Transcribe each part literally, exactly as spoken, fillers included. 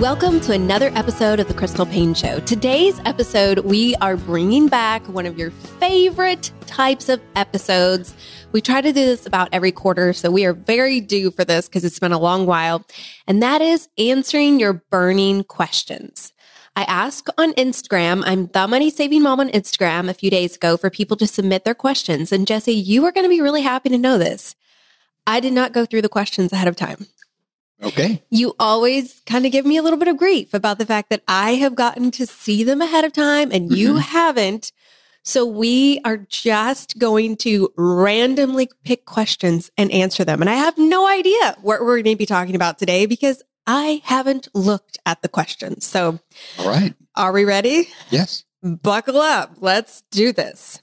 Welcome to another episode of The Crystal Pain Show. Today's episode, we are bringing back one of your favorite types of episodes. We try to do this about every quarter, so we are very due for this because it's been a long while, and that is answering your burning questions. I asked on Instagram, I'm The Money Saving Mom on Instagram a few days ago for people to submit their questions, and Jesse, you are going to be really happy to know this. I did not go through the questions ahead of time. Okay. You always kind of give me a little bit of grief about the fact that I have gotten to see them ahead of time and you mm-hmm. haven't. So we are just going to randomly pick questions and answer them. And I have no idea what we're going to be talking about today because I haven't looked at the questions. So, all right. Are we ready? Yes. Buckle up. Let's do this.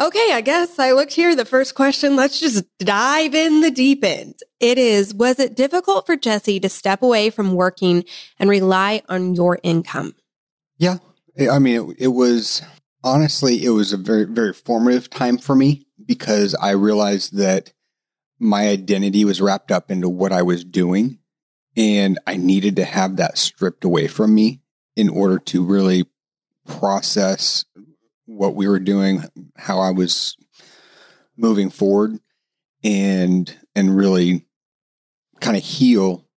Okay, I guess I looked here. The first question, let's just dive in the deep end. It is, was it difficult for Jesse to step away from working and rely on your income? Yeah. I mean, it, it was, honestly, it was a very, very formative time for me because I realized that my identity was wrapped up into what I was doing, and I needed to have that stripped away from me in order to really process what we were doing, how I was moving forward, and and really kind of heal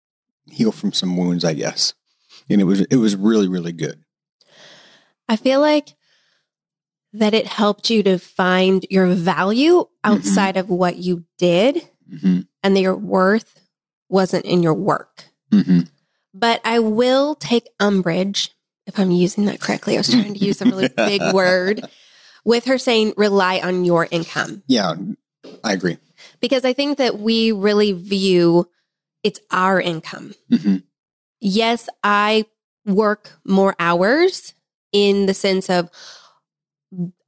heal from some wounds, I guess. And it was it was really, really good. I feel like that it helped you to find your value outside mm-hmm. of what you did, mm-hmm. and that your worth wasn't in your work. Mm-hmm. But I will take umbrage, if I'm using that correctly, I was trying to use a really big word, with her saying, rely on your income. Yeah, I agree. Because I think that we really view it's our income. Mm-hmm. Yes, I work more hours in the sense of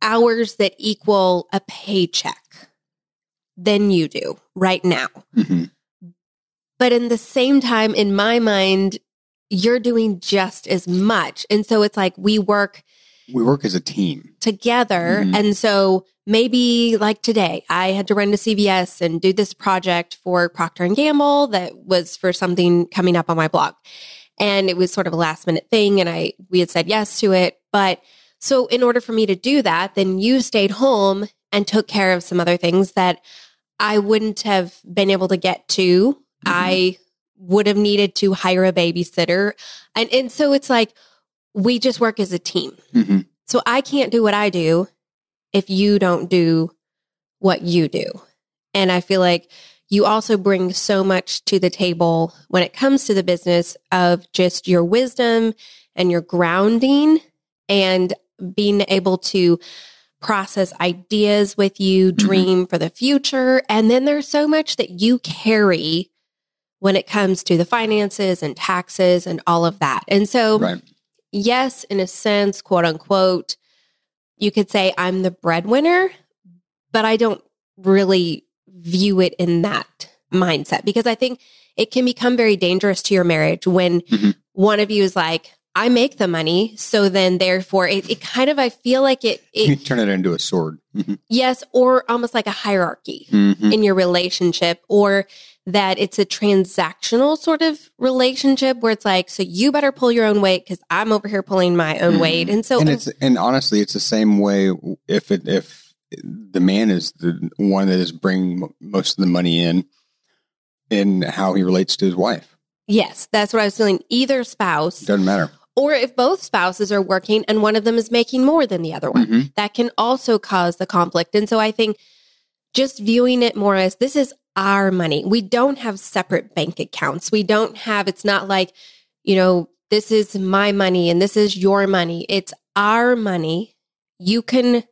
hours that equal a paycheck than you do right now. Mm-hmm. But in the same time, in my mind, you're doing just as much. And so it's like we work. We work as a team. Together. Mm-hmm. And so maybe like today, I had to run to C V S and do this project for Procter and Gamble that was for something coming up on my blog. And it was sort of a last minute thing. And I we had said yes to it. But so in order for me to do that, then you stayed home and took care of some other things that I wouldn't have been able to get to. Mm-hmm. I would have needed to hire a babysitter. And and so it's like we just work as a team. Mm-hmm. So I can't do what I do if you don't do what you do. And I feel like you also bring so much to the table when it comes to the business of just your wisdom and your grounding and being able to process ideas with you, dream mm-hmm. for the future. And then there's so much that you carry when it comes to the finances and taxes and all of that. And so, right. yes, in a sense, quote unquote, you could say I'm the breadwinner, but I don't really view it in that mindset, because I think it can become very dangerous to your marriage when mm-hmm. one of you is like, I make the money, so then therefore it, it kind of, I feel like it... it you turn it into a sword. Mm-hmm. Yes, or almost like a hierarchy mm-hmm. in your relationship, or that it's a transactional sort of relationship where it's like, so you better pull your own weight because I'm over here pulling my own mm-hmm. weight. And so... And, it's, and honestly, it's the same way if it, if the man is the one that is bringing most of the money in, in how he relates to his wife. Yes, that's what I was feeling. Either spouse... Doesn't matter. Or if both spouses are working and one of them is making more than the other one, mm-hmm. that can also cause the conflict. And so I think just viewing it more as this is our money. We don't have separate bank accounts. We don't have, it's not like, you know, this is my money and this is your money. It's our money. You can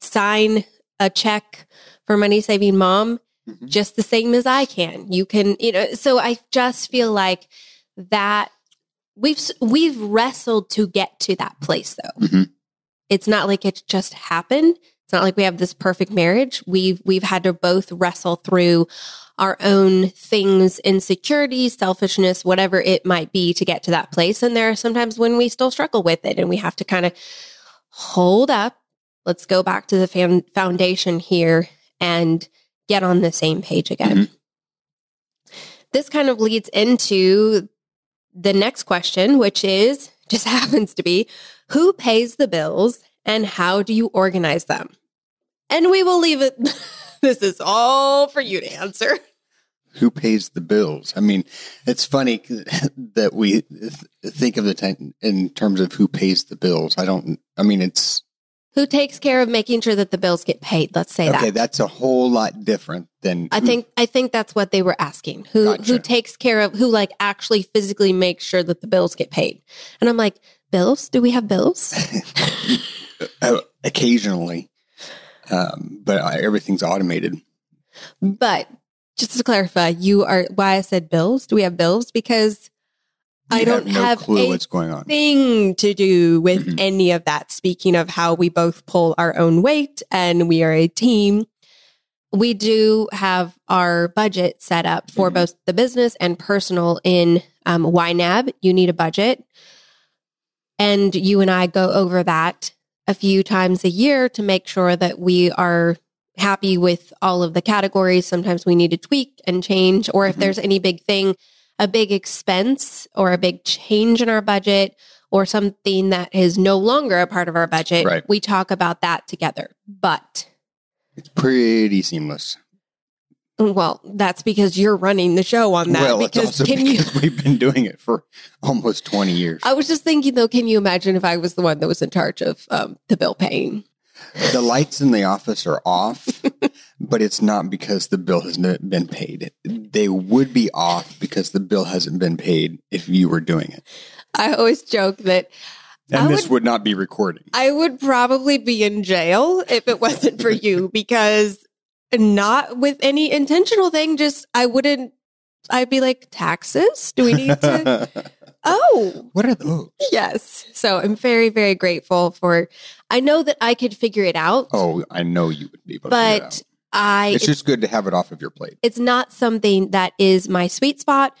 sign a check for Money Saving Mom mm-hmm. just the same as I can. You can, you know, so I just feel like that. We've we've wrestled to get to that place, though. Mm-hmm. It's not like it just happened. It's not like we have this perfect marriage. We've we've had to both wrestle through our own things, insecurity, selfishness, whatever it might be, to get to that place. And there are sometimes when we still struggle with it, and we have to kind of hold up. Let's go back to the fam- foundation here and get on the same page again. Mm-hmm. This kind of leads into the next question, which is, just happens to be, who pays the bills and how do you organize them? And we will leave it, this is all for you to answer. Who pays the bills? I mean, it's funny that we think of the time in terms of who pays the bills. I don't, I mean, it's... Who takes care of making sure that the bills get paid? Let's say okay, that. Okay, that's a whole lot different than... I who, think I think that's what they were asking. Who gotcha. Who takes care of, who like actually physically makes sure that the bills get paid? And I'm like, bills? Do we have bills? uh, occasionally. Um, but I, everything's automated. But just to clarify, you are... Why I said bills? Do we have bills? Because... You I don't have, no have clue what's going on. Thing to do with mm-hmm. any of that. Speaking of how we both pull our own weight and we are a team, we do have our budget set up for mm-hmm. both the business and personal in um, Y N A B. You need a budget. And you and I go over that a few times a year to make sure that we are happy with all of the categories. Sometimes we need to tweak and change, or if mm-hmm. there's any big thing, a big expense or a big change in our budget or something that is no longer a part of our budget, right. we talk about that together. But it's pretty seamless. Well, that's because you're running the show on that. Well, because, it's also can because you, we've been doing it for almost twenty years. I was just thinking, though, can you imagine if I was the one that was in charge of um, the bill paying? The lights in the office are off, but it's not because the bill hasn't been paid. They would be off because the bill hasn't been paid if you were doing it. I always joke that... And I this would, would not be recording. I would probably be in jail if it wasn't for you, because not with any intentional thing, just I wouldn't... I'd be like, taxes? Do we need to... Oh, what are those? Yes. So I'm very, very grateful for, I know that I could figure it out. Oh, I know you would be able but to But it I, it's, it's just good to have it off of your plate. It's not something that is my sweet spot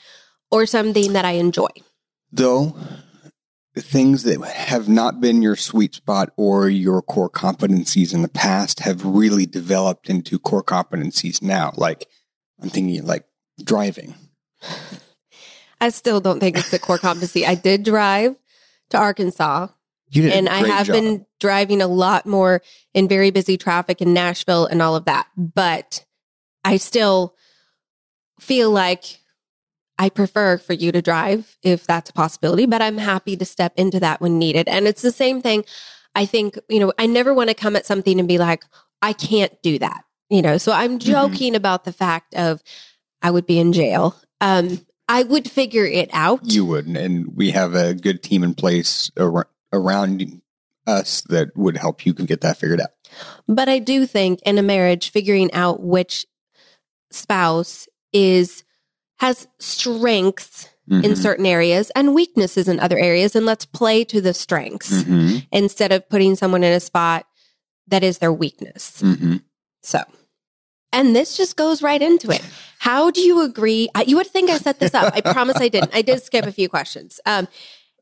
or something that I enjoy. Though the things that have not been your sweet spot or your core competencies in the past have really developed into core competencies now. Like I'm thinking like driving. I still don't think it's the core competency. I did drive to Arkansas, you did and a great I have job. Been driving a lot more in very busy traffic in Nashville and all of that. But I still feel like I prefer for you to drive if that's a possibility, but I'm happy to step into that when needed. And it's the same thing. I think, you know, I never want to come at something and be like, I can't do that. You know, so I'm joking mm-hmm. about the fact of I would be in jail. Um, I would figure it out. You would. And we have a good team in place ar- around us that would help you get that figured out. But I do think in a marriage, figuring out which spouse is has strengths mm-hmm. in certain areas and weaknesses in other areas. And let's play to the strengths mm-hmm. instead of putting someone in a spot that is their weakness. Mm-hmm. So, and this just goes right into it. How do you agree? You would think I set this up. I promise I didn't. I did skip a few questions. Um,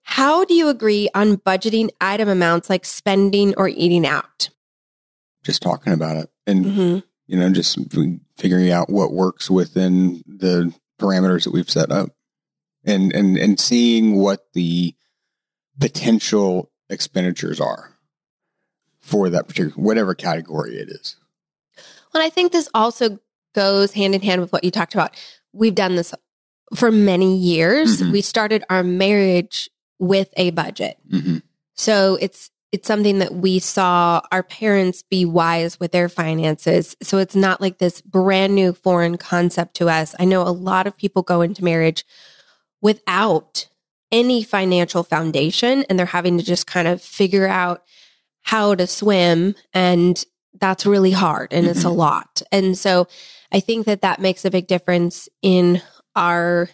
how do you agree on budgeting item amounts like spending or eating out? Just talking about it and, mm-hmm. you know, just figuring out what works within the parameters that we've set up and, and, and seeing what the potential expenditures are for that particular, whatever category it is. Well, I think this also goes hand in hand with what you talked about. We've done this for many years. Mm-hmm. We started our marriage with a budget. Mm-hmm. So it's it's something that we saw our parents be wise with their finances. So it's not like this brand new foreign concept to us. I know a lot of people go into marriage without any financial foundation, and they're having to just kind of figure out how to swim, and that's really hard and it's a lot. And so I think that that makes a big difference in our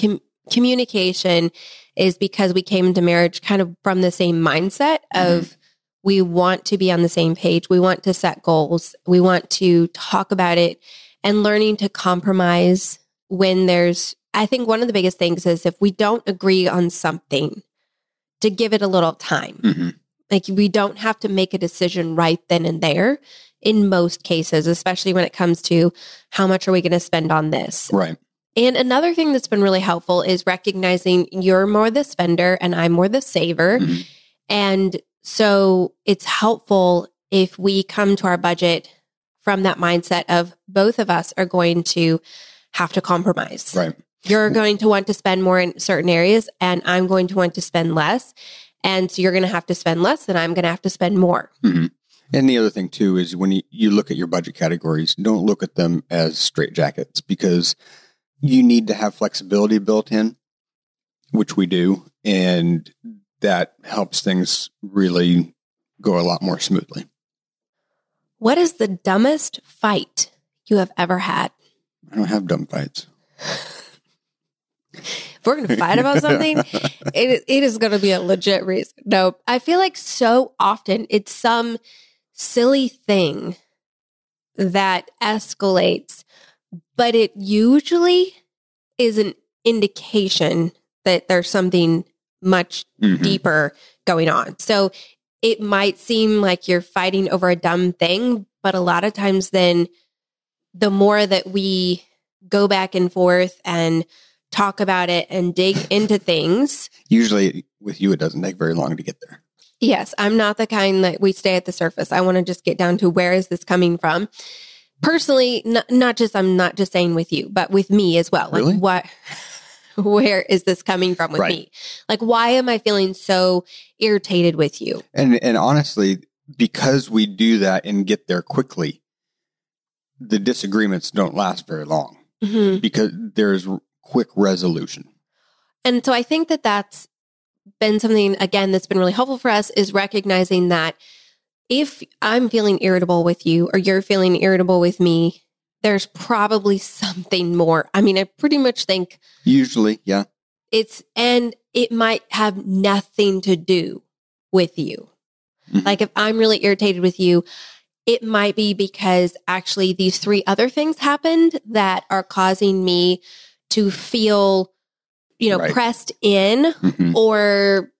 com- communication is because we came into marriage kind of from the same mindset of mm-hmm. we want to be on the same page. We want to set goals. We want to talk about it and learning to compromise when there's, I think one of the biggest things is if we don't agree on something to give it a little time. Mm-hmm. Like we don't have to make a decision right then and there in most cases, especially when it comes to how much are we going to spend on this. Right. And another thing that's been really helpful is recognizing you're more the spender and I'm more the saver. Mm-hmm. And so it's helpful if we come to our budget from that mindset of both of us are going to have to compromise. Right. You're going to want to spend more in certain areas and I'm going to want to spend less. And so you're going to have to spend less and I'm going to have to spend more. Mm-hmm. And the other thing too, is when you, you look at your budget categories, don't look at them as straitjackets because you need to have flexibility built in, which we do. And that helps things really go a lot more smoothly. What is the dumbest fight you have ever had? I don't have dumb fights. If we're going to fight about something, it, it is going to be a legit reason. No, I feel like so often it's some silly thing that escalates, but it usually is an indication that there's something much mm-hmm. deeper going on. So it might seem like you're fighting over a dumb thing, but a lot of times then the more that we go back and forth and talk about it and dig into things. Usually with you, it doesn't take very long to get there. Yes. I'm not the kind that we stay at the surface. I want to just get down to where is this coming from? Personally, not, not just, I'm not just saying with you, but with me as well. Like really? what, where is this coming from with right. me? Like, why am I feeling so irritated with you? And and honestly, because we do that and get there quickly, the disagreements don't last very long mm-hmm. because there's quick resolution. And so I think that that's been something, again, that's been really helpful for us is recognizing that if I'm feeling irritable with you or you're feeling irritable with me, there's probably something more. I mean, I pretty much think usually, yeah. It's, and it might have nothing to do with you. Mm-hmm. Like if I'm really irritated with you, it might be because actually these three other things happened that are causing me to feel, you know, right. pressed in mm-hmm. or...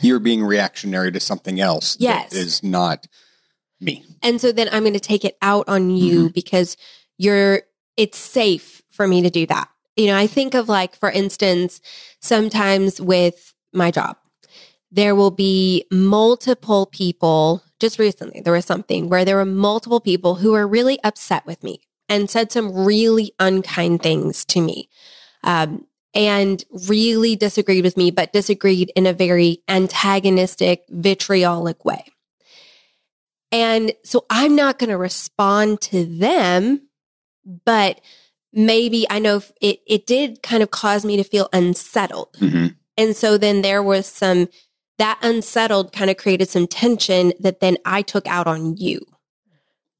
You're being reactionary to something else yes. that is not me. And so then I'm going to take it out on you mm-hmm. because you're. It's safe for me to do that. You know, I think of like, for instance, sometimes with my job, there will be multiple people, just recently there was something where there were multiple people who were really upset with me and said some really unkind things to me. um, and really disagreed with me, but disagreed in a very antagonistic, vitriolic way. And so I'm not going to respond to them, but maybe I know it, it did kind of cause me to feel unsettled. Mm-hmm. And so then there was some, that unsettled kind of created some tension that then I took out on you.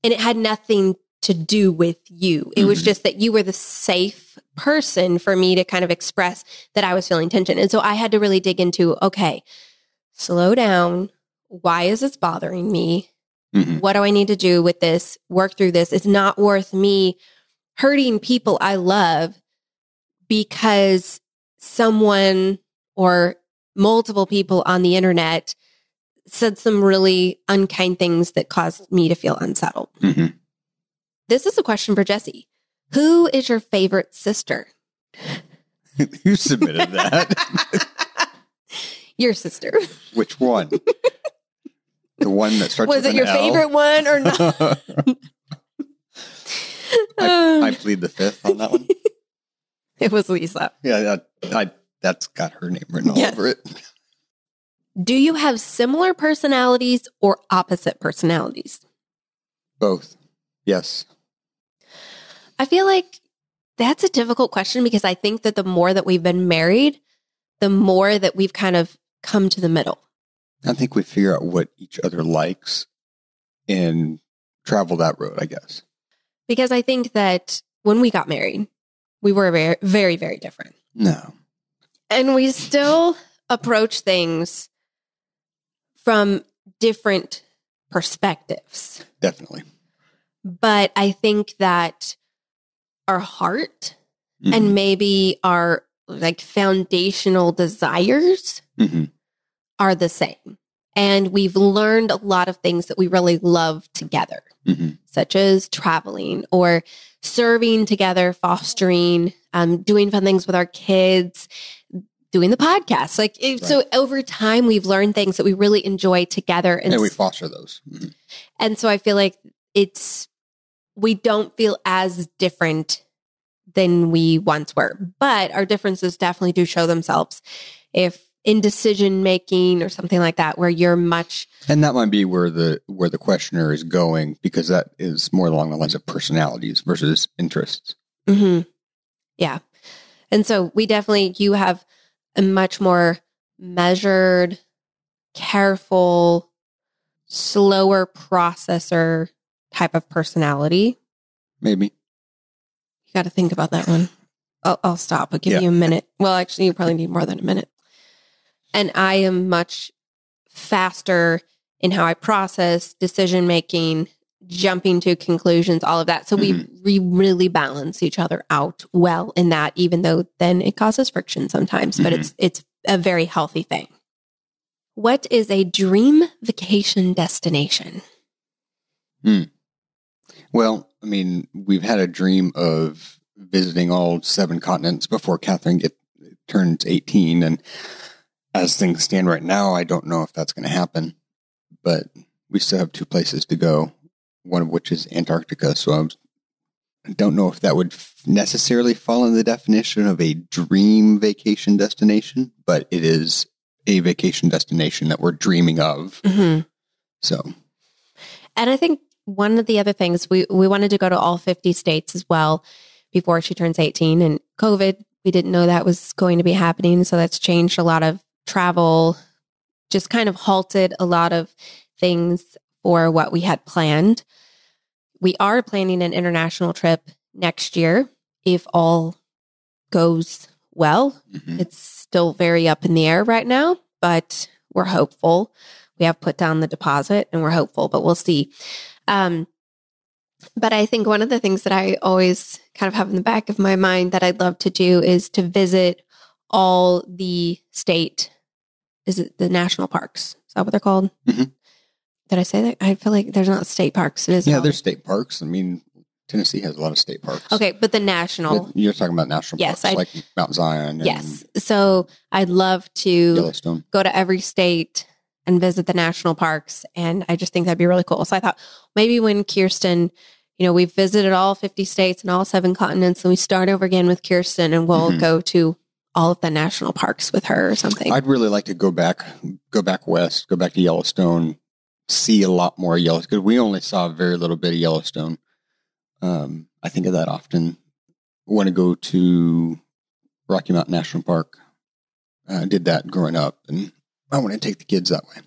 And it had nothing to do with you. It mm-hmm. was just that you were the safe person for me to kind of express that I was feeling tension. And so I had to really dig into, okay, slow down. Why is this bothering me? Mm-hmm. What do I need to do with this? Work through this. It's not worth me hurting people I love because someone or multiple people on the internet said some really unkind things that caused me to feel unsettled. Mm-hmm. This is a question for Jesse. Who is your favorite sister? Who submitted that? Your sister. Which one? The one that starts with an L? Was it your favorite one or not? I, I plead the fifth on that one. It was Lisa. Yeah, that, I, that's got her name written all yes. over it. Do you have similar personalities or opposite personalities? Both. Yes. I feel like that's a difficult question because I think that the more that we've been married, the more that we've kind of come to the middle. I think we figure out what each other likes and travel that road, I guess. Because I think that when we got married, we were very, very, very different. No. And we still approach things from different perspectives. Definitely. But I think that our heart mm-hmm. and maybe our like foundational desires mm-hmm. are the same. And we've learned a lot of things that we really love together, mm-hmm. such as traveling or serving together, fostering, um, doing fun things with our kids, doing the podcast. Like it, right. So over time, we've learned things that we really enjoy together. And, and we foster those. Mm-hmm. And so I feel like it's, we don't feel as different than we once were, but our differences definitely do show themselves. If in decision making or something like that, where you're much, and that might be where the where the questioner is going, because that is more along the lines of personalities versus interests. Mm-hmm. Yeah, and so we definitely you have a much more measured, careful, slower processor type of personality. Maybe you got to think about that one. I'll, I'll stop. I'll give yeah. you a minute. Well, actually, you probably need more than a minute. And I am much faster in how I process, decision-making, jumping to conclusions, all of that. So mm-hmm. we, we really balance each other out well in that, even though then it causes friction sometimes, mm-hmm. but it's it's a very healthy thing. What is a dream vacation destination? Hmm. Well, I mean, we've had a dream of visiting all seven continents before Catherine get, turns eighteen, and as things stand right now, I don't know if that's going to happen, but we still have two places to go, one of which is Antarctica. So I, was, I don't know if that would necessarily fall in the definition of a dream vacation destination, but it is a vacation destination that we're dreaming of. Mm-hmm. So, and I think one of the other things, we, we wanted to go to all fifty states as well before she turns eighteen, and COVID, we didn't know that was going to be happening. So that's changed a lot of travel, just kind of halted a lot of things for what we had planned. We are planning an international trip next year if all goes well. Mm-hmm. It's still very up in the air right now, but we're hopeful. We have put down the deposit and we're hopeful, but we'll see. Um, but I think one of the things that I always kind of have in the back of my mind that I'd love to do is to visit all the state, is it the national parks? Is that what they're called? Mm-hmm. Did I say that? I feel like there's not state parks. It is yeah, all. There's state parks. I mean, Tennessee has a lot of state parks. Okay, but the national. You're talking about national yes, parks, I'd, like Mount Zion. And yes. So I'd love to Yellowstone. Go to every state and visit the national parks. And I just think that'd be really cool. So I thought maybe when Kirsten you know, we've visited all fifty states and all seven continents, and we start over again with Kirsten, and we'll mm-hmm. go to all of the national parks with her or something. I'd really like to go back, go back west, go back to Yellowstone, see a lot more Yellowstone, because we only saw very little bit of Yellowstone. Um, I think of that often. I want to go to Rocky Mountain National Park. I did that growing up, and I want to take the kids that way.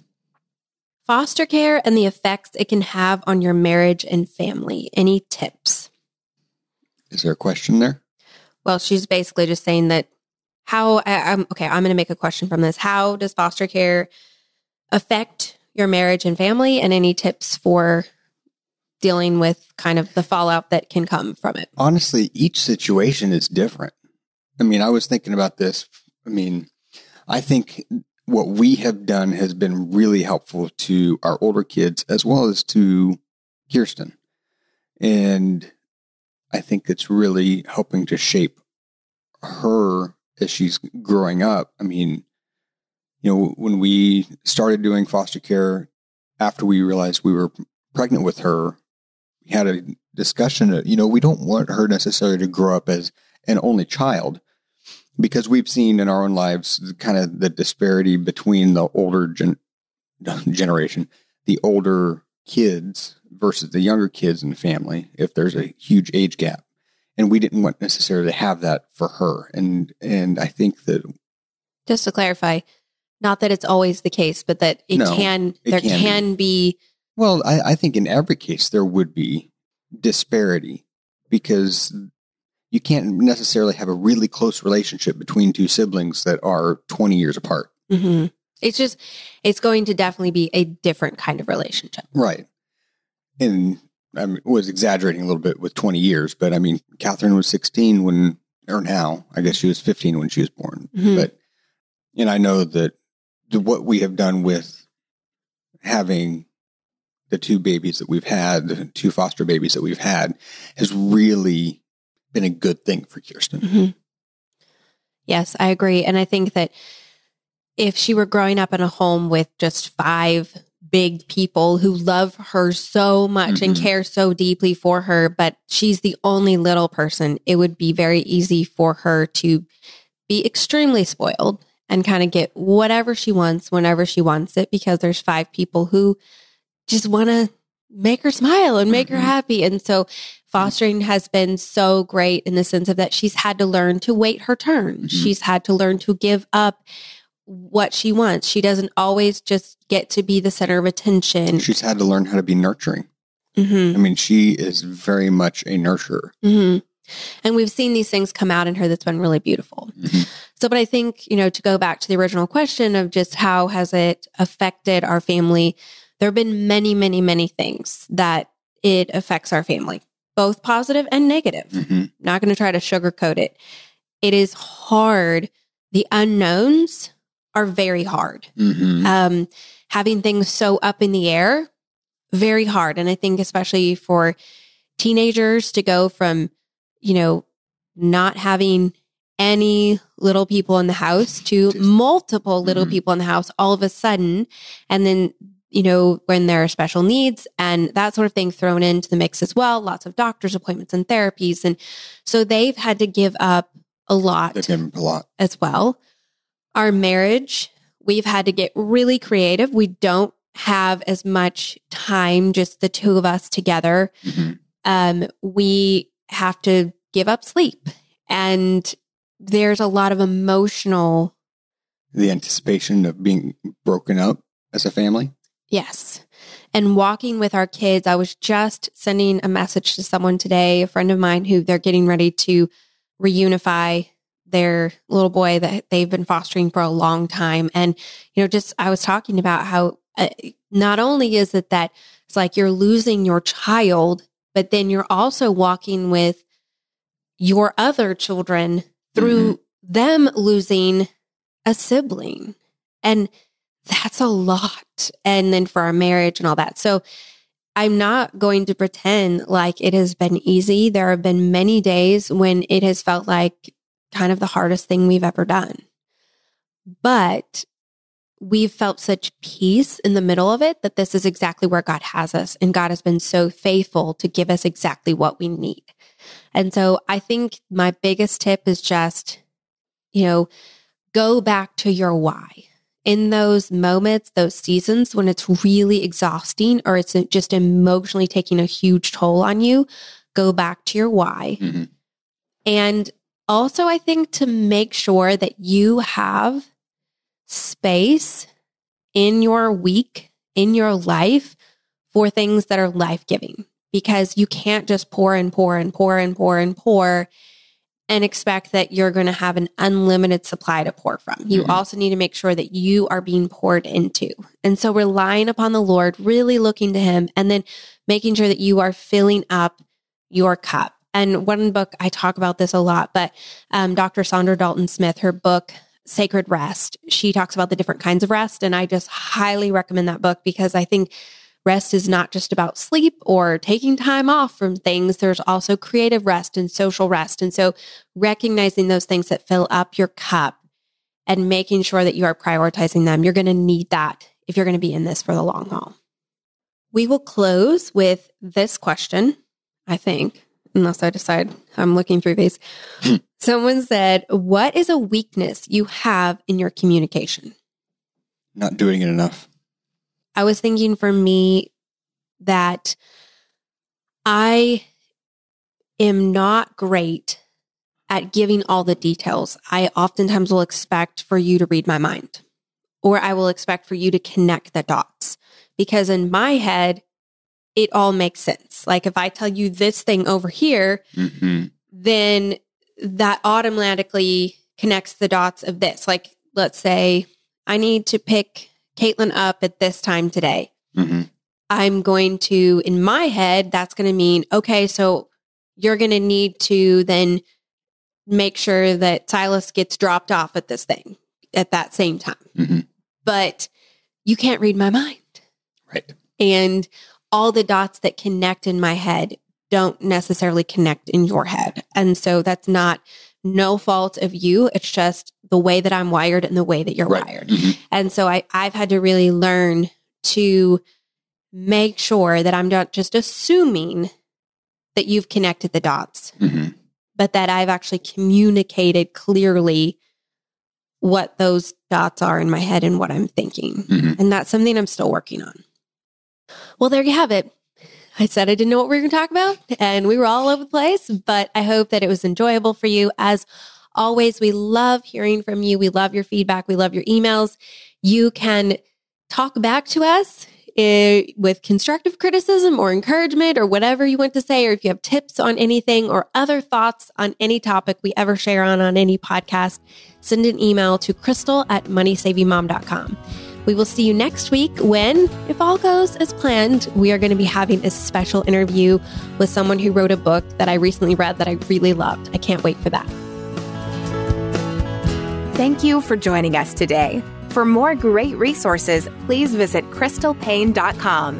Foster care and the effects it can have on your marriage and family. Any tips? Is there a question there? Well, she's basically just saying that how, I, I'm okay, I'm going to make a question from this. How does foster care affect your marriage and family, and any tips for dealing with kind of the fallout that can come from it? Honestly, each situation is different. I mean, I was thinking about this. I mean, I think what we have done has been really helpful to our older kids as well as to Kirsten. And I think it's really helping to shape her as she's growing up. I mean, you know, when we started doing foster care after we realized we were pregnant with her, we had a discussion of, you know, we don't want her necessarily to grow up as an only child, because we've seen in our own lives kind of the disparity between the older gen- generation, the older kids versus the younger kids in the family, if there's a huge age gap. And we didn't want necessarily to have that for her. And and I think that... Just to clarify, not that it's always the case, but that it no, can, it there can, can be... be well, I, I think in every case there would be disparity, because... you can't necessarily have a really close relationship between two siblings that are twenty years apart. Mm-hmm. It's just, it's going to definitely be a different kind of relationship. Right. And I was exaggerating a little bit with twenty years, but I mean, Catherine was sixteen when, or now, I guess she was fifteen when she was born. Mm-hmm. But, and I know that the, what we have done with having the two babies that we've had, the two foster babies that we've had, has really been a good thing for Kirsten. Mm-hmm. Yes, I agree. And I think that if she were growing up in a home with just five big people who love her so much mm-hmm. and care so deeply for her, but she's the only little person, it would be very easy for her to be extremely spoiled and kind of get whatever she wants whenever she wants it, because there's five people who just want to make her smile and make mm-hmm. her happy. And so fostering has been so great in the sense of that she's had to learn to wait her turn. Mm-hmm. She's had to learn to give up what she wants. She doesn't always just get to be the center of attention. She's had to learn how to be nurturing. Mm-hmm. I mean, she is very much a nurturer. Mm-hmm. And we've seen these things come out in her that's been really beautiful. Mm-hmm. So, but I think, you know, to go back to the original question of just how has it affected our family, there have been many, many, many things that it affects our family, both positive and negative. Mm-hmm. Not going to try to sugarcoat it. It is hard. The unknowns are very hard. Mm-hmm. Um, having things so up in the air, very hard. And I think especially for teenagers to go from, you know, not having any little people in the house to multiple little mm-hmm. people in the house all of a sudden, and then you know, when there are special needs and that sort of thing thrown into the mix as well, lots of doctor's appointments and therapies. And so they've had to give up a lot, they've given up a lot as well. Our marriage, we've had to get really creative. We don't have as much time, just the two of us together. Mm-hmm. Um, we have to give up sleep, and there's a lot of emotional... The anticipation of being broken up as a family. Yes. And walking with our kids. I was just sending a message to someone today, a friend of mine, who they're getting ready to reunify their little boy that they've been fostering for a long time. And, you know, just, I was talking about how uh, not only is it that it's like you're losing your child, but then you're also walking with your other children through mm-hmm. them losing a sibling. And that's a lot. And then for our marriage and all that. So I'm not going to pretend like it has been easy. There have been many days when it has felt like kind of the hardest thing we've ever done. But we've felt such peace in the middle of it that this is exactly where God has us. And God has been so faithful to give us exactly what we need. And so I think my biggest tip is just, you know, go back to your why. In those moments, those seasons when it's really exhausting or it's just emotionally taking a huge toll on you, go back to your why. Mm-hmm. And also, I think to make sure that you have space in your week, in your life, for things that are life-giving, because you can't just pour and pour and pour and pour and pour and expect that you're going to have an unlimited supply to pour from. You mm-hmm. also need to make sure that you are being poured into. And so relying upon the Lord, really looking to Him, and then making sure that you are filling up your cup. And one book, I talk about this a lot, but um, Doctor Sandra Dalton-Smith, her book, Sacred Rest, she talks about the different kinds of rest. And I just highly recommend that book, because I think rest is not just about sleep or taking time off from things. There's also creative rest and social rest. And so recognizing those things that fill up your cup and making sure that you are prioritizing them. You're going to need that if you're going to be in this for the long haul. We will close with this question, I think, unless I decide I'm looking through these. Someone said, what is a weakness you have in your communication? Not doing it enough. I was thinking for me that I am not great at giving all the details. I oftentimes will expect for you to read my mind, or I will expect for you to connect the dots, because in my head, it all makes sense. Like if I tell you this thing over here, mm-hmm. then that automatically connects the dots of this. Like, let's say I need to pick Caitlin up at this time today. Mm-hmm. I'm going to, in my head, that's going to mean, okay, so you're going to need to then make sure that Silas gets dropped off at this thing at that same time. Mm-hmm. But you can't read my mind. Right. And all the dots that connect in my head don't necessarily connect in your head. And so that's not no fault of you. It's just the way that I'm wired and the way that you're right. wired. Mm-hmm. And so I, I've had to really learn to make sure that I'm not just assuming that you've connected the dots, mm-hmm. but that I've actually communicated clearly what those dots are in my head and what I'm thinking. Mm-hmm. And that's something I'm still working on. Well, there you have it. I said I didn't know what we were going to talk about, and we were all over the place, but I hope that it was enjoyable for you. As always, we love hearing from you. We love your feedback. We love your emails. You can talk back to us uh, with constructive criticism or encouragement or whatever you want to say, or if you have tips on anything or other thoughts on any topic we ever share on on any podcast, send an email to crystal at money saving mom dot com. We will see you next week when, if all goes as planned, we are going to be having a special interview with someone who wrote a book that I recently read that I really loved. I can't wait for that. Thank you for joining us today. For more great resources, please visit crystal payne dot com.